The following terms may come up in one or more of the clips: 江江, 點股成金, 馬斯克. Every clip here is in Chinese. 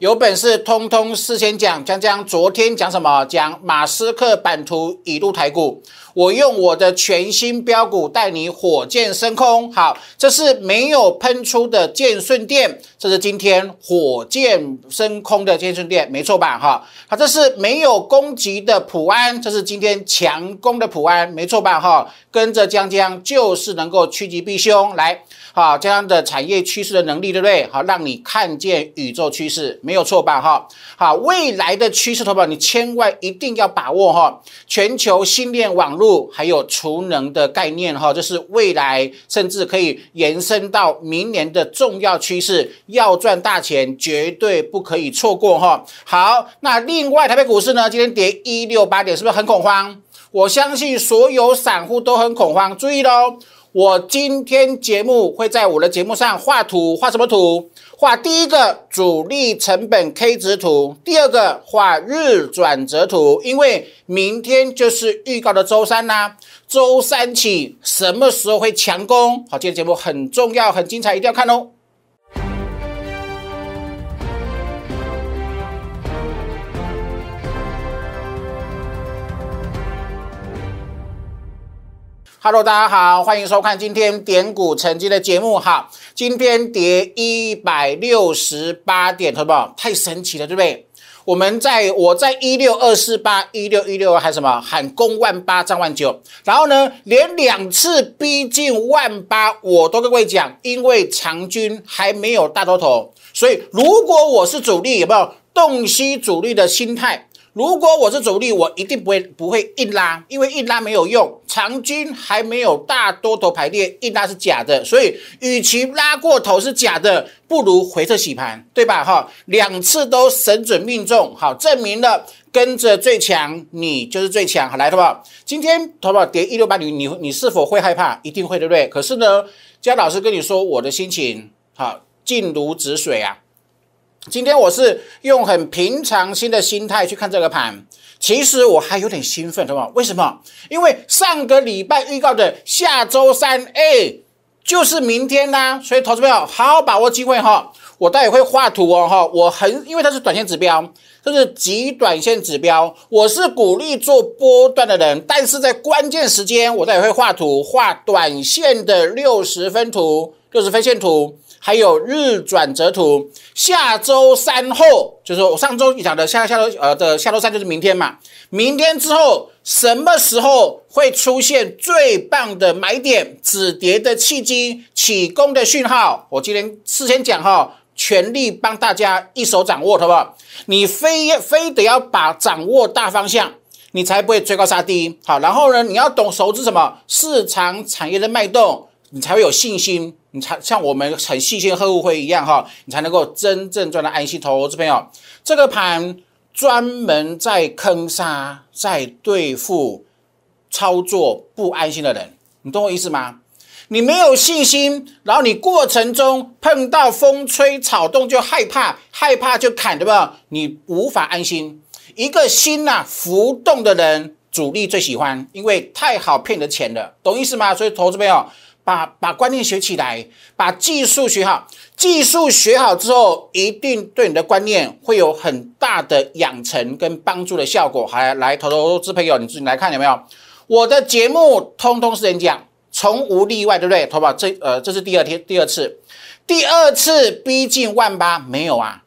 有本事通通事先讲昨天讲什么？讲马斯克版图引入台股，我用我的全新标股带你火箭升空。好，这是没有喷出的建顺电，这是今天火箭升空的建顺电，没错吧？哈，好，这是没有攻击的普安，这是今天强攻的普安，没错吧？哈，跟着江就是能够趋吉避凶，来，好，这样的产业趋势的能力，对不对？好，让你看见宇宙趋势。没有错吧哈，好，未来的趋势投保你千万一定要把握哈，全球新链网络还有储能的概念哈，这是未来甚至可以延伸到明年的重要趋势，要赚大钱绝对不可以错过哈。好，那另外台北股市呢，今天跌168点，是不是很恐慌？我相信所有散户都很恐慌，注意咯，我今天节目会在我的节目上画图，画什么图？画第一个主力成本 K 值图，第二个画日转折图，因为明天就是预告的周三啦。周三起什么时候会强攻？好，今天节目很重要，很精彩，一定要看哦。Hello， 大家好，欢迎收看今天点股成绩的节目哈。今天跌168点，好不好？太神奇了，对不对？我在16248、16162喊什么？喊攻万八涨万九，然后呢，连两次逼近万八，我都跟各位讲，因为长均还没有大多头，所以如果我是主力，有没有洞悉主力的心态？如果我是主力，我一定不会硬拉，因为硬拉没有用，长均还没有大多头排列，硬拉是假的，所以与其拉过头是假的，不如回撤洗盘，对吧？哈，两次都神准命中，好，证明了跟着最强，你就是最强。好，来，好不好？今天投保跌168，你是否会害怕？一定会，对不对？可是呢，佳老师跟你说，我的心情好，静如止水啊。今天我是用很平常心的心态去看这个盘，其实我还有点兴奋，对吧？为什么？因为上个礼拜预告的下周三，就是明天啦，所以投资朋友好好把握机会哈。我待会会画图哦，因为它是短线指标，这是极短线指标，我是鼓励做波段的人，但是在关键时间，我待会会画图，画短线的60分线图。还有日转折图，下周三后，就是我上周讲的下周三就是明天嘛。明天之后，什么时候会出现最棒的买点、止跌的契机、起攻的讯号？我今天事先讲哈，全力帮大家一手掌握，好不好？你非得要掌握大方向，你才不会追高杀低。好，然后呢，你要熟知什么市场产业的脉动，你才会有信心。你才像我们很细心的客户会一样哈，你才能够真正赚到安心。投资朋友，这个盘专门在坑杀，在对付操作不安心的人，你懂我意思吗？你没有信心，然后你过程中碰到风吹草动就害怕就砍，对吧？你无法安心。一个心浮动的人，主力最喜欢，因为太好骗你的钱了，懂意思吗？所以投资朋友，把观念学起来，把技术学好，技术学好之后，一定对你的观念会有很大的养成跟帮助的效果。还来，投资朋友，你自己来看有没有？我的节目通通是人讲，从无例外，对不对？投保这是第二次，第二次逼近万八没有啊？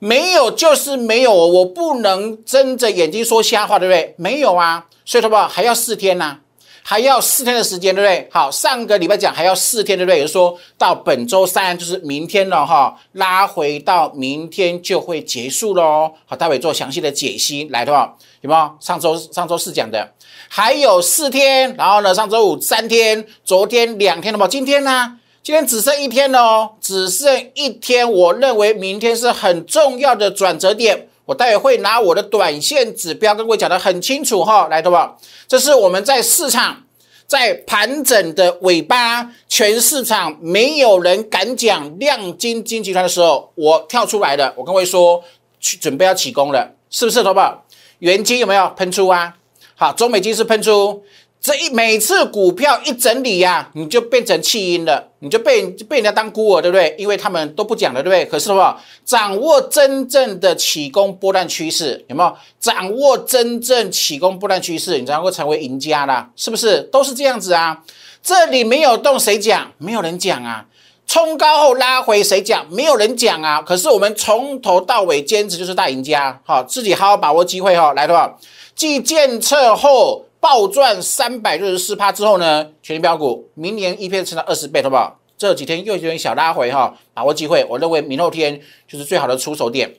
没有就是没有，我不能睁着眼睛说瞎话，对不对？没有啊，所以投保还要4天啊。还要4天的时间，对不对？好，上个礼拜讲还要4天，对不对？也就是说到本周三，就是明天了哈，拉回到明天就会结束咯。好，待会做详细的解析，来的话有没有？上周四讲的，还有4天，然后呢，上周五3天，昨天2天了嘛，今天呢？今天只剩1天咯，只剩1天。我认为明天是很重要的转折点。我待会拿我的短线指标跟各位讲得很清楚哈，来，对吧？这是我们在市场在盘整的尾巴，全市场没有人敢讲亮晶晶集团的时候，我跳出来的，我跟各位说，准备要起攻了，是不是，投保？元晶有没有喷出啊？好，中美晶是喷出，这一每次股票一整理呀、啊，你就变成弃婴了，你就被人家当孤儿，对不对？因为他们都不讲了，对不对？可是什么？掌握真正的起攻波段趋势，有没有？掌握真正起攻波段趋势，你才会成为赢家啦，是不是？都是这样子啊。这里没有动，谁讲？没有人讲啊。冲高后拉回，谁讲？没有人讲啊。可是我们从头到尾坚持就是大赢家，好，自己好好把握机会哦。来的话，继建测后。暴赚 364% 之后呢，全新标股明年 EPS 成长20倍，好不好？这几天又有点小拉回哈，把握机会，我认为明后天就是最好的出手点。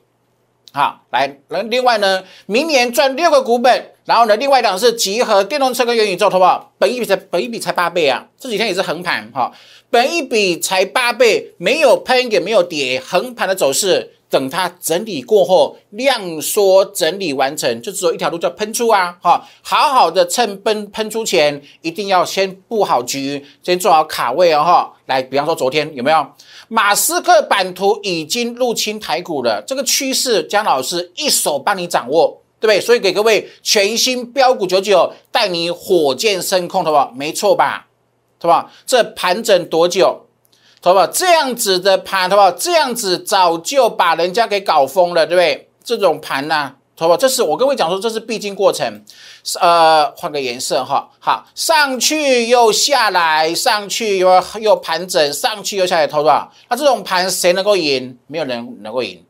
好，来，另外呢，明年赚6个股本，然后呢，另外一档是集合电动车跟元宇宙，好不好？本益比才8倍啊，这几天也是横盘哈，本益比才8倍，没有喷也没有跌，横盘的走势。等它整理过后，量缩整理完成，就只有一条路叫喷出啊！哈，好好的趁喷出前，一定要先布好局，先做好卡位哦！哈，来，比方说昨天有没有马斯克版图已经入侵台股了？这个趋势，江老师一手帮你掌握，对不对？所以给各位全新标股99，带你火箭升空，好不好？没错吧？好不好？这盘整多久？好不好？这样子的盘，好不好？这样子早就把人家给搞疯了，对不对？这种盘啊，好不好？这是我跟各位讲说，这是必经过程。换个颜色哈，好，上去又下来，上去又盘整，上去又下来，好不好？那这种盘谁能够赢？没有人能够赢，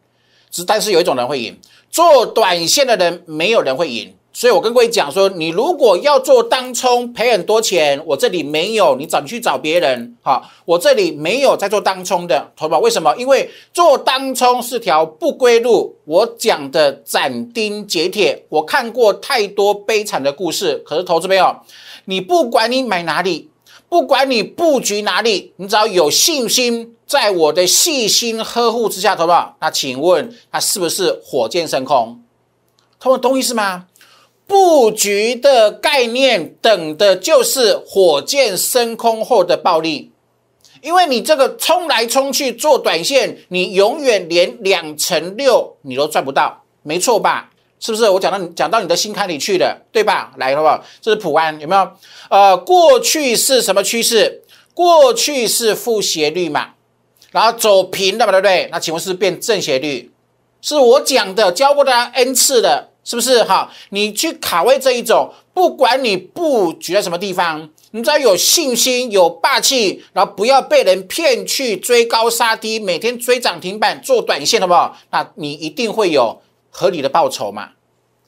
但是有一种人会赢，做短线的人没有人会赢。所以我跟各位讲说，你如果要做当冲赔很多钱，我这里没有，你去找别人，好，我这里没有在做当冲的，好不好？为什么？因为做当冲是条不归路，我讲的斩钉截铁，我看过太多悲惨的故事。可是投资朋友，你不管你买哪里，不管你布局哪里，你只要有信心，在我的细心呵护之下，好不好？那请问它是不是火箭升空？他们懂意思吗？布局的概念等的就是火箭升空后的暴利，因为你这个冲来冲去做短线，你永远连2.6%你都赚不到，没错吧？是不是？我讲到你的心坎里去了，对吧？来，好不好？这是普安，有没有？过去是什么趋势？过去是负斜率嘛，然后走平的嘛，对不对？那请问是变正斜率？是我讲的，教过大家 N 次的。是不是哈？你去卡位这一种，不管你布局在什么地方，你只要有信心、有霸气，然后不要被人骗去追高杀低，每天追涨停板做短线，好不好？那你一定会有合理的报酬嘛？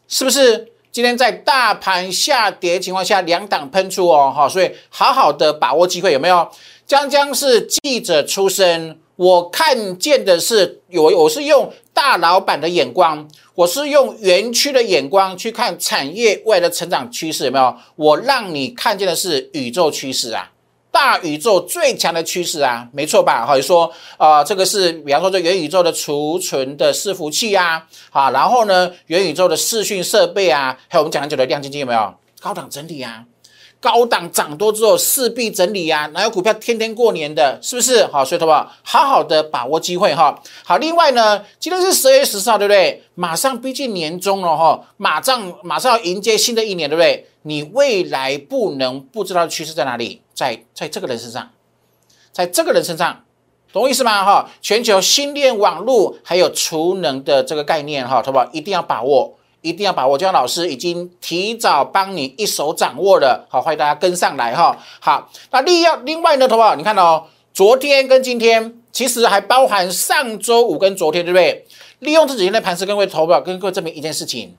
是不是？今天在大盘下跌情况下，两档喷出哦，哈，所以好好的把握机会，有没有？江江是记者出身。我看见的是，我是用大老板的眼光，我是用园区的眼光去看产业未来的成长趋势，有没有？我让你看见的是宇宙趋势啊，大宇宙最强的趋势啊，没错吧？好，你说这个是比方说这元宇宙的储存的伺服器啊，好，然后呢，元宇宙的视讯设备啊，还有我们讲很久的量经济，有没有？高档整理啊。高档涨多之后势必整理啊，哪有股票天天过年的，是不是？好，所以好好的把握机会哈。好，另外呢，今天是12月10号，对不对？马上逼近年终了哈，马上要迎接新的一年，对不对？你未来不能不知道的趋势在哪里，在这个人身上，在这个人身上。懂我意思吗？哈，全球新链网络还有储能的这个概念哈，好不好？一定要把握。一定要把握，江老师已经提早帮你一手掌握了，好，欢迎大家跟上来哈。好，那另外呢，好不好？你看哦，昨天跟今天其实还包含上周五跟昨天，对不对？利用这几天的盘势，跟各位投保，跟各位证明一件事情：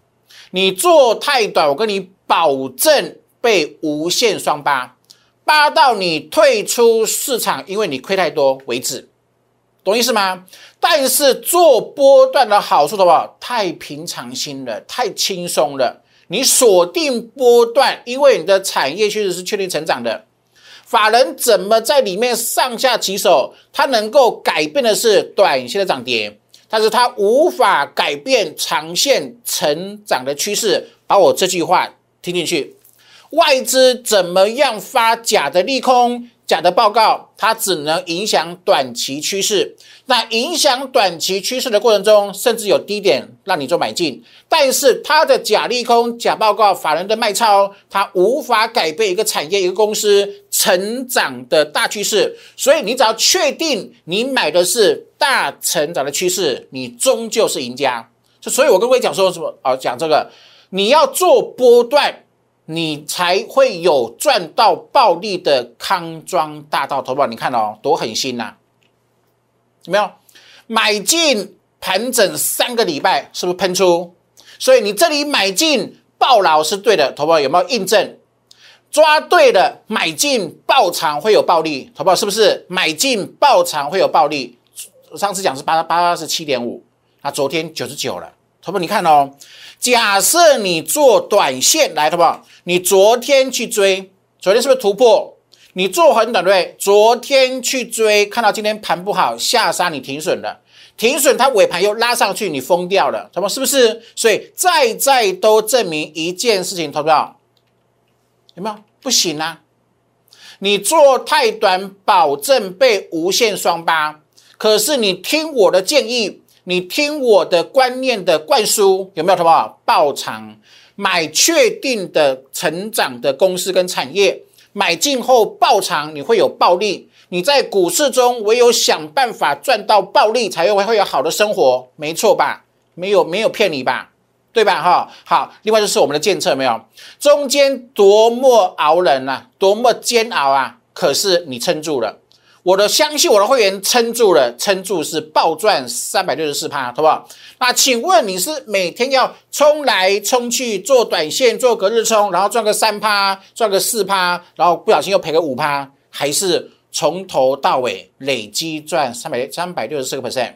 你做太短，我跟你保证被无限双八，扒到你退出市场，因为你亏太多为止。懂意思吗？但是做波段的好处，好不好？太平常心了，太轻松了。你锁定波段，因为你的产业趋势是确定成长的。法人怎么在里面上下其手？它能够改变的是短线的涨跌，但是它无法改变长线成长的趋势。把我这句话听进去。外资怎么样发假的利空、假的报告？它只能影响短期趋势。那影响短期趋势的过程中，甚至有低点让你做买进，但是它的假利空、假报告、法人的卖超，它无法改变一个产业、一个公司成长的大趋势。所以你只要确定你买的是大成长的趋势，你终究是赢家。所以我跟各位讲说什么？讲这个，你要做波段，你才会有赚到暴利的康庄大道投保。你看哦，多狠心啊，有没有？买进盘整3个礼拜，是不是喷出？所以你这里买进暴牢是对的，投保有没有印证？抓对了，买进爆长会有暴利，投保是不是？买进爆长会有暴利。上次讲是 87.5， 那昨天99了。投保你看哦，假设你做短线来，投保你昨天去追，昨天是不是突破？你做很短对，昨天去追，看到今天盘不好，下杀你停损了，停损它尾盘又拉上去，你疯掉了，投保是不是？所以再都证明一件事情，投保有没有？不行啊！你做太短，保证被无限双八。可是你听我的建议，你听我的观念的灌输，有没有？投保爆长买确定的成长的公司跟产业，买进后爆长，你会有暴利。你在股市中唯有想办法赚到暴利，才会有好的生活，没错吧？没有骗你吧？对吧？好，另外就是我们的建策，没有中间多么熬人啊，多么煎熬啊！可是你撑住了。我的相信我的会员撑住了，撑住是暴赚 364%， 好不好？那请问你是每天要冲来冲去做短线做隔日冲，然后赚个 3%， 赚个 4%， 然后不小心又赔个 5%， 还是从头到尾累积赚 364%，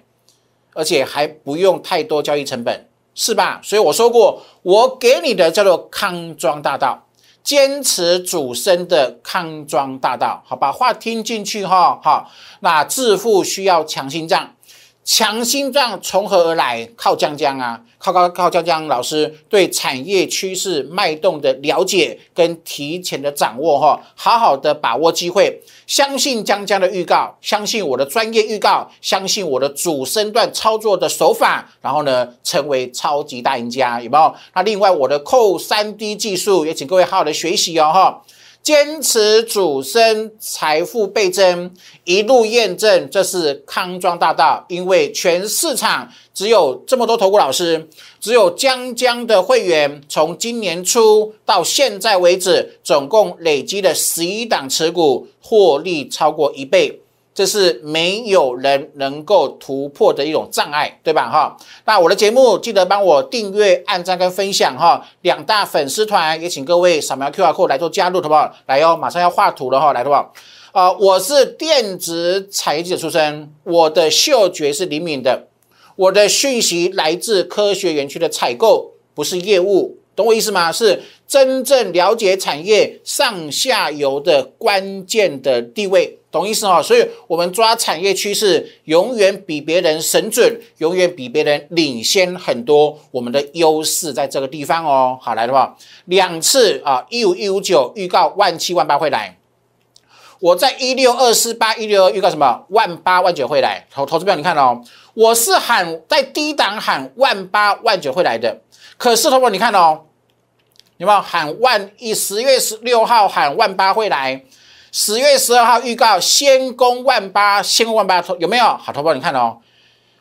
而且还不用太多交易成本，是吧？所以我说过，我给你的叫做康庄大道。坚持主升的康庄大道，好，把话听进去哈。那致富需要强心脏，强心脏从何而来？靠江江啊，靠江江老师对产业趋势脉动的了解跟提前的掌握哈，好好的把握机会，相信江江的预告，相信我的专业预告，相信我的主升段操作的手法，然后呢，成为超级大赢家，有没有？那另外我的扣 3D 技术也请各位好好的学习哦哈。坚持主升，财富倍增，一路验证，这是康庄大道。因为全市场只有这么多投顾老师，只有江江的会员，从今年初到现在为止，总共累积了11档持股，获利超过1倍。这是没有人能够突破的一种障碍，对吧？那我的节目记得帮我订阅、按赞跟分享2大粉丝团也请各位扫描 QR Code 来做加入，好不好？来哦，马上要画图了来，好不好？我是电子产业记者出身，我的嗅觉是灵敏的，我的讯息来自科学园区的采购，不是业务，懂我意思吗？是真正了解产业上下游的关键的地位。懂意思哦，所以我们抓产业趋势永远比别人神准，永远比别人领先很多，我们的优势在这个地方哦。好，来的话2次啊，15159预告17000、18000会来，我在16248、162预告什么18000、19000会来。投资标你看哦，我是喊在低档喊18000、19000会来的，可是投资你看哦，有没有喊10月16号喊18000会来？10月12号预告先攻18000，有没有？好，投保你看哦，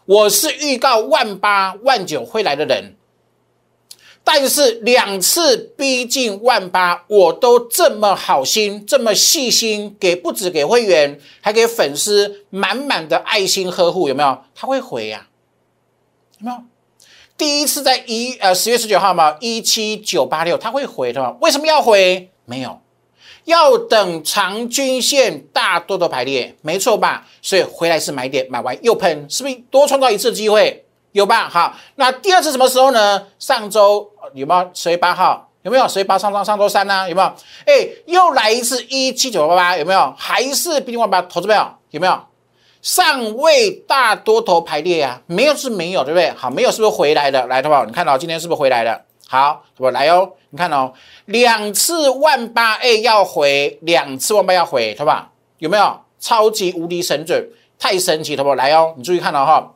我是预告18000、19000会来的人，但是2次逼近18000，我都这么好心，这么细心，给不止给会员，还给粉丝满满的爱心呵护，有没有？他会回啊，有没有？第一次在10月19号嘛，17986他会回的，为什么要回？没有。要等长均线大多头排列，没错吧？所以回来是买点，买完又喷，是不是多创造一次机会？有吧？好，那第2次什么时候呢？上周有没有10月8号？有没有10月8上周3啊？有没有？又来一次17988，有没有？还是逼近18000，投资朋友有没有？上位大多头排列啊，没有是没有，对不对？好，没有是不是回来的？来，投保你看到今天是不是回来了？好，我来哦，你看哦，2次18000要回，2次18000要回，对吧？有没有？超级无敌神准，太神奇了不？来哦，你注意看了哈。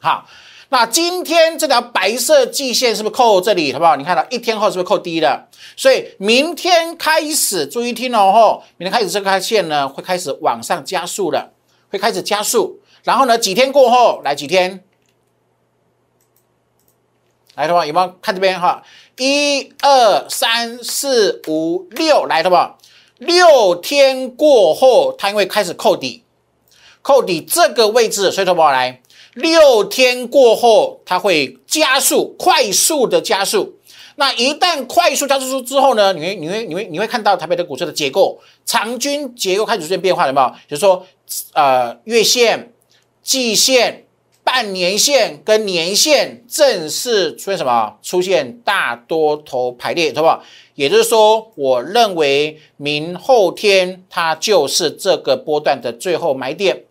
好，那今天这条白色季线是不是扣这里，好不好？你看到一天后是不是扣低了？所以明天开始注意听哦，吼，明天开始这条线呢会开始往上加速了，会开始加速。然后呢，几天过后来几天，来的话有没有看这边哈？1、2、3、4、5、6，来的吧？6天过后，它因为开始扣底，扣底这个位置，所以说不好来。6天过后，它会加速，快速的加速。那一旦快速加速之后呢，你会看到台北的股市的结构，长均结构开始出现变化了没有？就是说，月线、季线、半年线跟年线正式出现什么？出现大多头排列，对吧？也就是说，我认为明后天它就是这个波段的最后买点，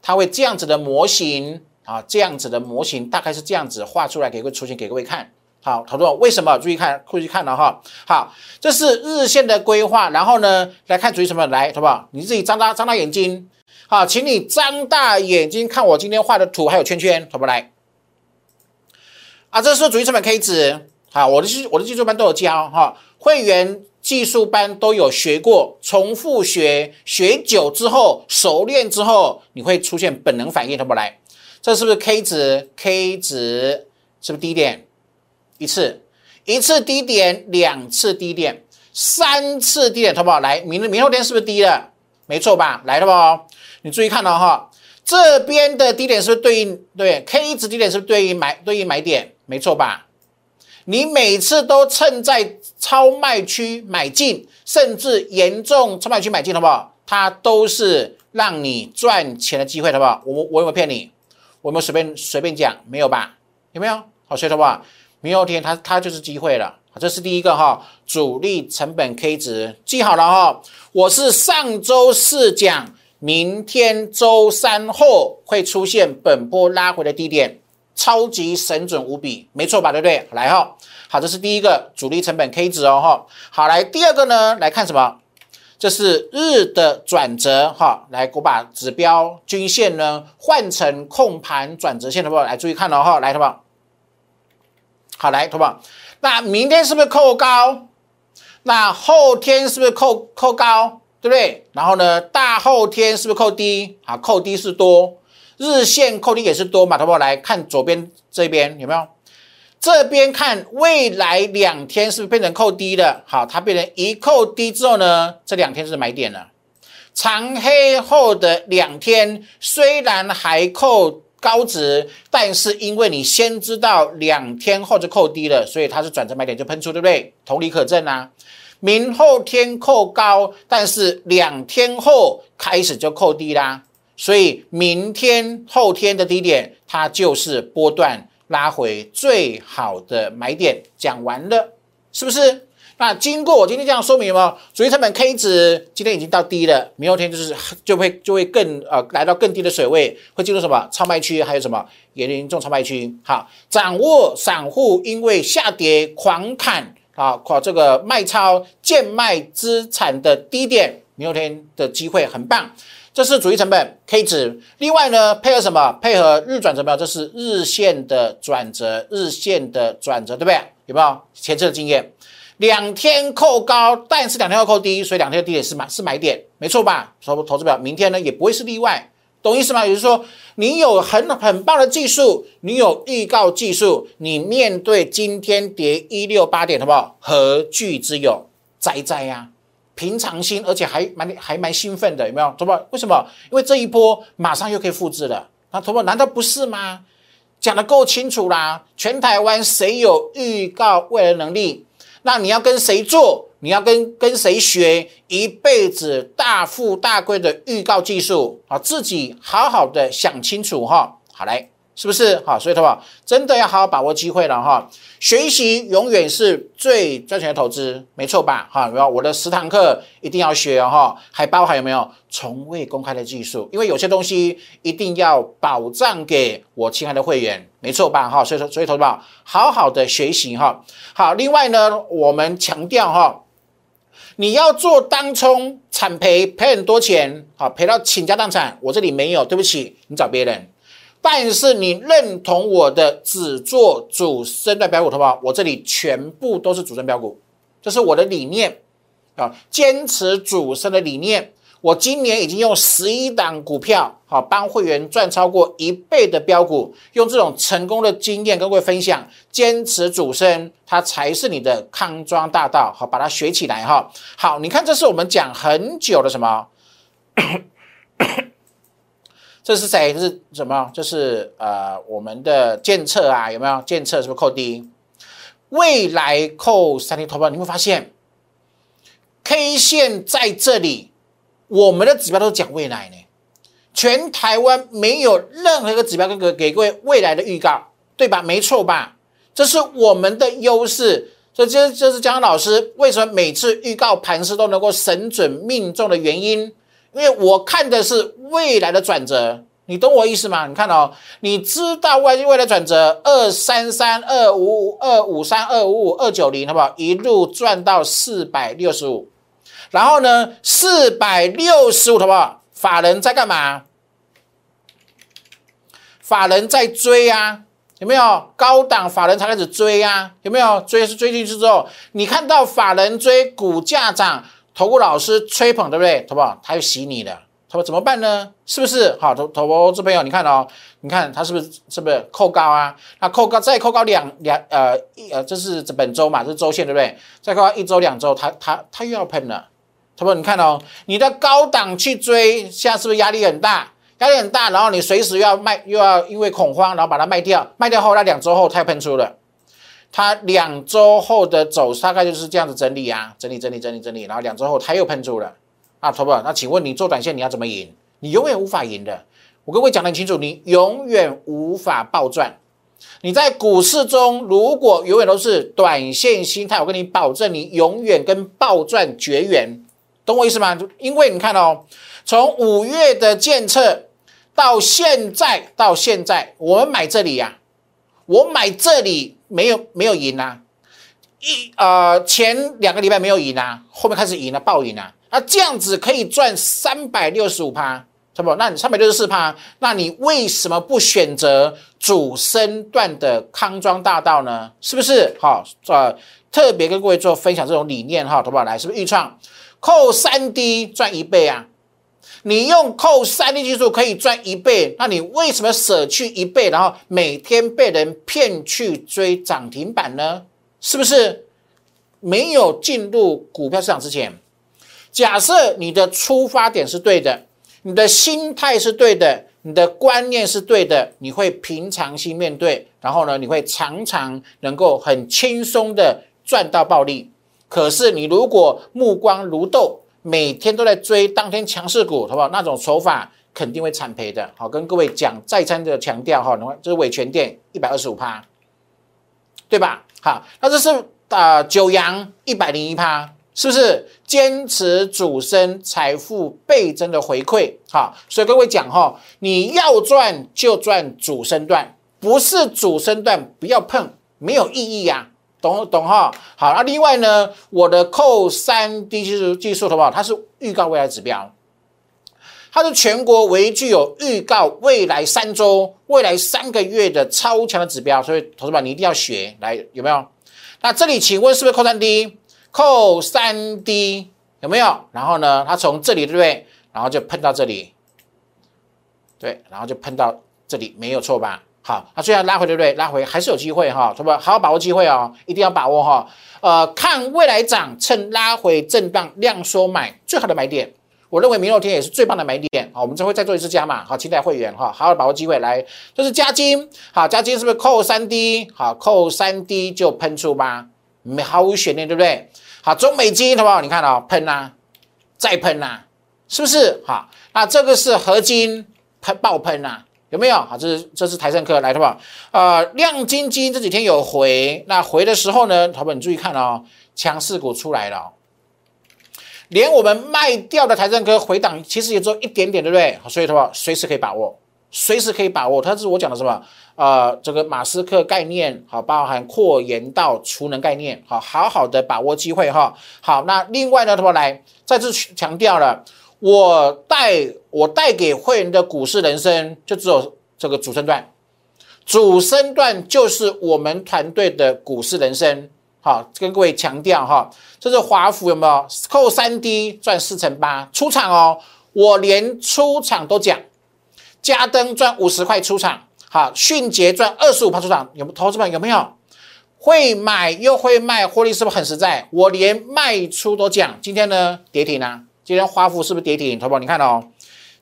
它会这样子的模型。啊，这样子的模型大概是这样子画出来给各位出现给各位看。好，投资者为什么？注意看，注意看了哈。好，这是日线的规划，然后呢，来看注意什么？来，好不好？你自己张大眼睛。好，请你张大眼睛看我今天画的图，还有圈圈，好不好？来。啊，这是主力成本 K 值。好，我的技术班都有教哈，会员技术班都有学过，重复学，学久之后，熟练之后，你会出现本能反应，好不好？来。这是不是 K 值 ？K 值是不是低点？一次低点，2次低点，3次低点，好不好？来，明后天是不是低了？没错吧？来，好不好？你注意看了哈，这边的低点是不是对应对 K 值低点是不是对应买点？没错吧？你每次都趁在超卖区买进，甚至严重超卖区买进，好不好？它都是让你赚钱的机会，好不好？我有没有骗你？我们随便讲，没有吧？有没有？好，所以的话，明后天它就是机会了。这是第一个哈，主力成本 K 值记好了哈。我是上周四讲，明天周三后会出现本波拉回的低点，超级神准无比，没错吧？对不对？来哈，好，这是第一个主力成本 K 值哦哈。好，来第二个呢，来看什么？这是日的转折哈，来，我把指标均线呢换成控盘转折线，好不好？来，注意看了哈，来，好不好？好，来，好不好？那明天是不是扣高？那后天是不是扣高？对不对？然后呢，大后天是不是扣低？啊，扣低是多，日线扣低也是多嘛，好不好？来看左边这边有没有？这边看未来2天是不是变成扣低的？好，它变成一扣低之后呢，这2天是买点了。长黑后的2天虽然还扣高值，但是因为你先知道2天后就扣低了，所以它是转折买点就喷出，对不对？同理可证啊。明后天扣高，但是2天后开始就扣低啦，所以明天后天的低点它就是波段拉回最好的买点，讲完了，是不是？那经过我今天这样说明有没有？主力成本 K 值今天已经到低了，明后天就会更来到更低的水位，会进入什么超卖区，还有什么严重超卖区。好，掌握散户因为下跌狂砍啊，这个卖超贱卖资产的低点，明后天的机会很棒。这是主力成本 K 值，另外呢，配合什么？配合日转折，没有？这是日线的转折，对不对？有没有前次的经验？2天扣高，但是2天要扣低，所以2天的低点是买点，没错吧？投资表明天呢也不会是例外，懂意思吗？也就是说，你有很棒的技术，你有预告技术，你面对今天跌168点，好不好？何惧之有？哉哉呀！平常心，而且还蛮兴奋的，有没有？投保为什么？因为这一波马上又可以复制了。那投保难道不是吗？讲得够清楚啦！全台湾谁有预告未来的能力？那你要跟谁做？你要跟谁学？一辈子大富大贵的预告技术啊，自己好好的想清楚哈。好嘞，是不是？好，所以投保真的要好好把握机会了哈。学习永远是最赚钱的投资，没错吧？哈，有没有？我的10堂课一定要学哦，还包含有没有从未公开的技术？因为有些东西一定要保障给我亲爱的会员，没错吧？哈，所以投资宝好好的学习哈。好，另外呢，我们强调哈，你要做当冲产赔，赔很多钱，好，赔到倾家荡产，我这里没有，对不起，你找别人。但是你认同我的，只做主升段标股，好不好？我这里全部都是主升标股，这是我的理念啊，坚持主升的理念。我今年已经用11档股票，好，帮会员赚超过1倍的标股，用这种成功的经验跟各位分享，坚持主升，它才是你的康庄大道，好，把它学起来哈。好，你看这是我们讲很久的什么？这是谁？这是什么？这是我们的建策啊，有没有？建策是不是扣低？未来扣3天头包，你会发现 K 线在这里。我们的指标都讲未来呢，全台湾没有任何一个指标给各位未来的预告，对吧？没错吧？这是我们的优势，所以这是江老师为什么每次预告盘势都能够神准命中的原因，因为我看的是未来的转折，你懂我意思吗？你看哦，你知道未来转折233、255、253、255、290，好不好？一路赚到465。然后呢 ,465 好不好？法人在干嘛？法人在追啊，有没有？高档法人才开始追啊，有没有？追进去之后，你看到法人追，股价涨，投顾老师吹捧，对不对？好不好？他又洗你了，他说怎么办呢？是不是？好，投资朋友，你看哦，你看他是不是扣高啊？那扣高再扣高这是本周嘛，这是周线，对不对？再扣高一周两周，他又要喷了。他说：“你看哦，你的高档去追，现在是不是压力很大？压力很大，然后你随时要卖，又要因为恐慌，然后把它卖掉。卖掉后，那2周后它又喷出了。它2周后的走势大概就是这样子整理啊，整理，然后2周后它又喷出了啊，投不？那请问你做短线你要怎么赢？你永远无法赢的。我跟各位讲得很清楚，你永远无法暴赚。”你在股市中，如果永远都是短线心态，我跟你保证，你永远跟暴赚绝缘，懂我意思吗？因为你看哦，从5月的建策到现在，我们买这里呀、啊，我买这里没有赢啊，前2个礼拜没有赢啊，后面开始赢了，暴赢啊，那这样子可以赚365%。对不？那你364%，那你为什么不选择主升段的康庄大道呢？是不是？好、哦，特别跟各位做分享这种理念哈，对不？来，是不是预创扣3D赚1倍啊？你用扣3D技术可以赚1倍，那你为什么舍去1倍，然后每天被人骗去追涨停板呢？是不是？没有进入股票市场之前，假设你的出发点是对的。你的心态是对的，你的观念是对的，你会平常心面对，然后呢，你会常常能够很轻松的赚到暴利。可是你如果目光如豆，每天都在追当天强势股，好不好？那种手法肯定会惨赔的。好，跟各位讲再三的强调哈，这是伟全电 125%， 对吧？好，那这是九阳 101%。是不是坚持主升，财富倍增的回馈？好，所以各位讲哈，你要赚就赚主升段，不是主升段不要碰，没有意义啊，懂哈？好，那另外呢，我的扣3D技术好不好？它是预告未来指标，它是全国唯一具有预告未来3周、未来3个月的超强的指标，所以投资者你一定要学来，有没有？那这里请问是不是扣3D？扣 3D 有没有？然后呢，它从这里对不对？然后就喷到这里，对，然后就喷到这里，没有错吧？好，那虽然拉回对不对？拉回还是有机会哈，对吧？好好把握机会哦，一定要把握哈。看未来涨，趁拉回震荡量缩买最好的买点，我认为明后天也是最棒的买点。好，我们这会再做一次加码，好，期待会员哈，好好把握机会来，就是加金，好，加金是不是扣 3D？ 好，扣 3D 就喷出吗？没毫无悬念，对不对？好，中美金好不好？你看哦，喷啊，再喷啊，是不是？好，那这个是合金喷爆喷啊，有没有？好，这是台盛科来，好不好？亮晶晶这几天有回，那回的时候呢，好不好？你注意看哦，强势股出来了、哦，连我们卖掉的台盛科回档，其实也只有一点点，对不对？所以好不好？随时可以把握，随时可以把握。它是我讲的什么？这个马斯克概念，好，包含扩延到储能概念，好，好好的把握机会哈。好，那另外呢，来再次强调了，我带给会员的股市人生就只有这个主升段，主升段就是我们团队的股市人生。好，跟各位强调哈，这是华孚有没有扣 3D 赚 4.8%， 出场哦，我连出场都讲，嘉登赚50块出场，好，迅捷赚 25% 出场，有投资朋友有没有会买又会卖，获利是不是很实在？我连卖出都讲。今天呢跌停啊，今天华孚是不是跌停？投保你看哦，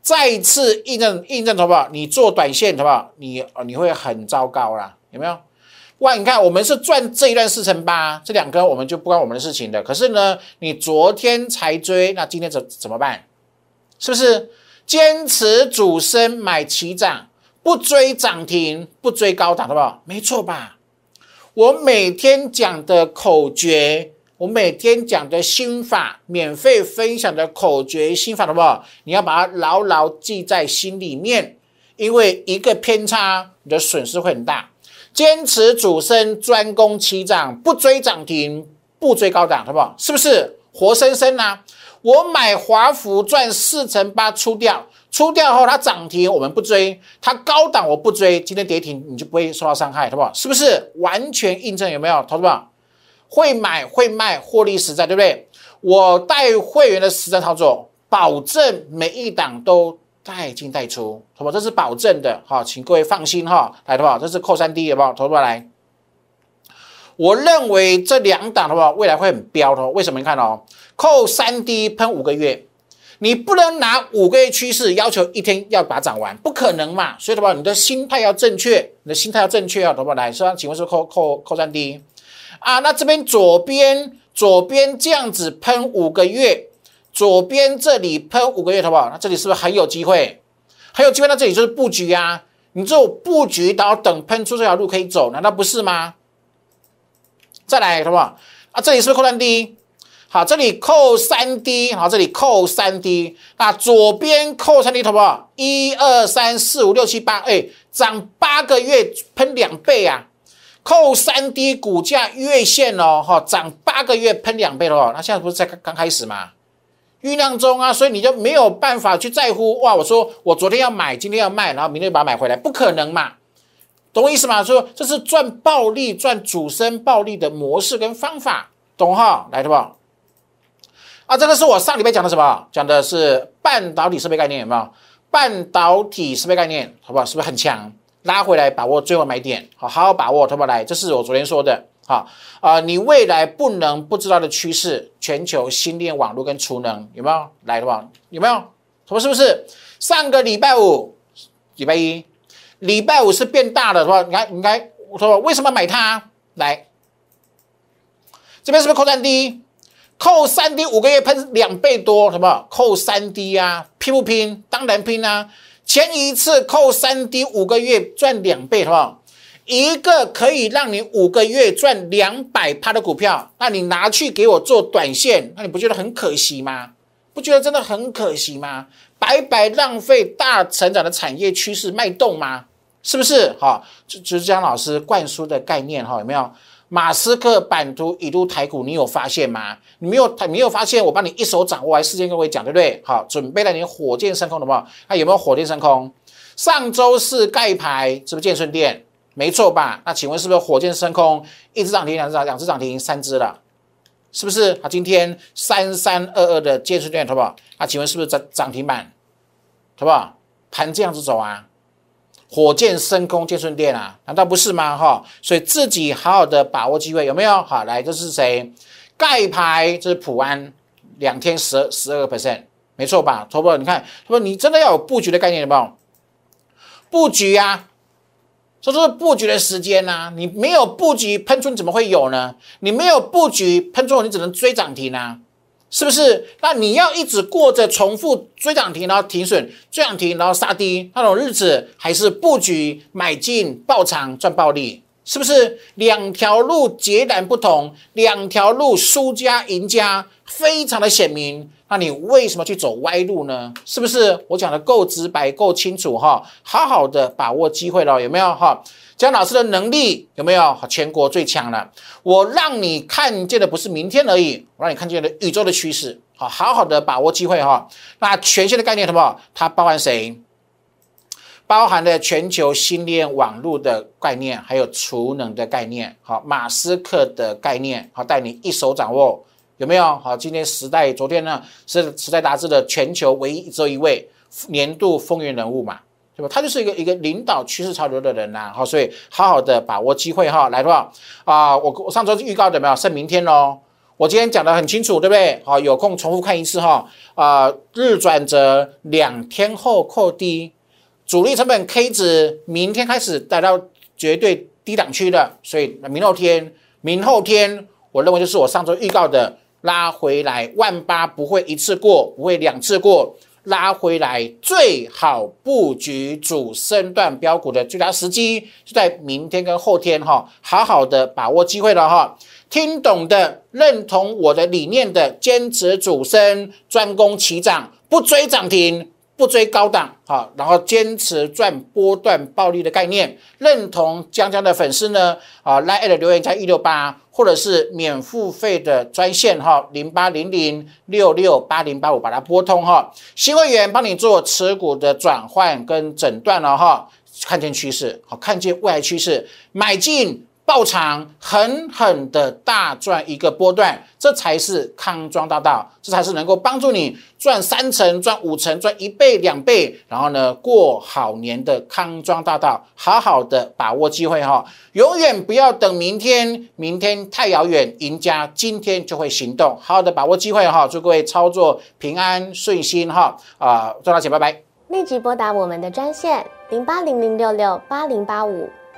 再次印证投保，你做短线投保你会很糟糕啦，有没有？哇，你看我们是赚这一段 4.8%， 这两根我们就不关我们的事情的。可是呢，你昨天才追，那今天怎么办？是不是坚持主升买起涨，不追涨停，不追高档，对吧？没错吧？我每天讲的口诀，我每天讲的心法，免费分享的口诀心法，对吧？你要把它牢牢记在心里面，因为一个偏差，你的损失会很大。坚持主升，专攻起涨，不追涨停，不追高档，是不是活生生啊？我买华孚赚 4.8% 出掉后它涨停我们不追，它高档我不追，今天跌停你就不会受到伤害，是不是完全印证？有没有投资者会买会卖，获利实在，对不对？我带会员的实战操作，保证每一档都带进带出，这是保证的，请各位放心来，这是扣 3D 的，投资来，我认为这两档未来会很飙，为什么？你看哦，扣 3D 喷5个月，你不能拿5个月趋势要求一天要把它涨完，不可能嘛，所以你的心态要正确，你的心态要正确，投资来，请问是不是扣 3D 啊？那这边左边这样子喷5个月，左边这里喷5个月，好不好？那这里是不是很有机会？很有机会，那这里就是布局啊！你只有布局，然后等喷出这条路可以走，难道不是吗？再来，好不好？啊，这里是不是扣 3D？ 好，这里扣 3D， 好，这里扣 3D。那左边扣 3D， 好不好？ 1,2,3,4,5,6,7,8， 哎，涨8个月喷2倍啊！扣 3D 股价月线哦，哈，涨8个月喷2倍了哦。那现在不是才刚开始吗？酝酿中啊，所以你就没有办法去在乎哇！我说我昨天要买，今天要卖，然后明天把它买回来，不可能嘛，懂我意思吗？说这是赚暴利、赚主升暴利的模式跟方法，懂哈？来，对吧？啊，这个是我上礼拜讲的什么？讲的是半导体设备概念，有没有？半导体设备概念，好不好？是不是很强？拉回来，把握最后买点，好好把握，好不好？来，这是我昨天说的。好啊，你未来不能不知道的趋势，全球新链网络跟储能有没有来的吧？有没有？什么？是不是？上个礼拜五、礼拜一、礼拜五是变大了，是吧？你看，我说为什么买它？来，这边是不是扣 3D？ 扣 3D 5个月喷2倍多，什么？扣 3D 啊，拼不拼？当然拼啊！前一次扣 3D 5个月赚2倍，是吧？一个可以让你5个月赚 200% 的股票，那你拿去给我做短线，那你不觉得很可惜吗？不觉得真的很可惜吗？白白浪费大成长的产业趋势脉动吗？是不是？好，就是江老师灌输的概念，有没有？马斯克版图一路台股，你有发现吗？你没有发现，我帮你一手掌握，还事先跟我讲，对不对？好，准备让你火箭升空，好不好？那有没有火箭升空？上周四盖牌，是不是建顺店？没错吧？那请问是不是火箭升空？一只涨停，两只涨停，三只了，是不是？啊，今天3322的建设电，好不好？那请问是不是涨停板？好不好？盘这样子走啊，火箭升空建设电啊，难道不是吗？哈，所以自己好好的把握机会，有没有？好，来，这是谁？盖牌，这是普安，2天12%， 没错吧？投保，你看，投保，你真的要有布局的概念，有没有？布局啊！这就是布局的时间啊，你没有布局喷出你怎么会有呢？你没有布局喷出你只能追涨停啊，是不是？那你要一直过着重复追涨停然后停损，追涨停然后杀低那种日子，还是布局买进爆仓赚暴利？是不是两条路截然不同？两条路输家赢家非常的显明，那你为什么去走歪路呢？是不是？我讲的够直白、够清楚哈，好好的把握机会了，有没有哈？江老师的能力有没有？全国最强了。我让你看见的不是明天而已，我让你看见的宇宙的趋势。好，好好的把握机会哈。那全新的概念什么？它包含谁？包含了全球新链网络的概念，还有储能的概念，好，马斯克的概念，好，带你一手掌握，有没有？好，今天时代，昨天呢是时代杂志的全球唯一只有一位年度风云人物嘛，对吧？他就是一个领导趋势潮流的人呐，好，所以好好的把握机会哈，来的话啊，我上周预告的没有，剩明天喽。我今天讲得很清楚，对不对？好，有空重复看一次哈，日转折2天后扣低。主力成本 K 值明天开始来到绝对低档区的，所以明后天，我认为就是我上周预告的拉回来，18000不会一次过，不会2次过，拉回来最好布局主升段标股的最佳时机是在明天跟后天哈，好好的把握机会了哈。听懂的、认同我的理念的，坚持主升，专攻起涨，不追涨停。不追高档，好，然后坚持赚波段暴利的概念。认同江江的粉丝呢，啊 ，LINE@ 的留言加168，或者是免付费的专线哈，0800668085把它拨通哈。新会员帮你做持股的转换跟诊断了哈，看见趋势，好，看见未来趋势，买进爆仓，狠狠的大赚一个波段。这才是康庄大道，这才是能够帮助你赚3成、赚5成、赚1倍、2倍，然后呢过好年的康庄大道。好好的把握机会哈，永远不要等明天，明天太遥远，赢家今天就会行动。好好的把握机会哈，祝各位操作平安顺心哈，赚到钱，拜拜。立即拨打我们的专线0800668085。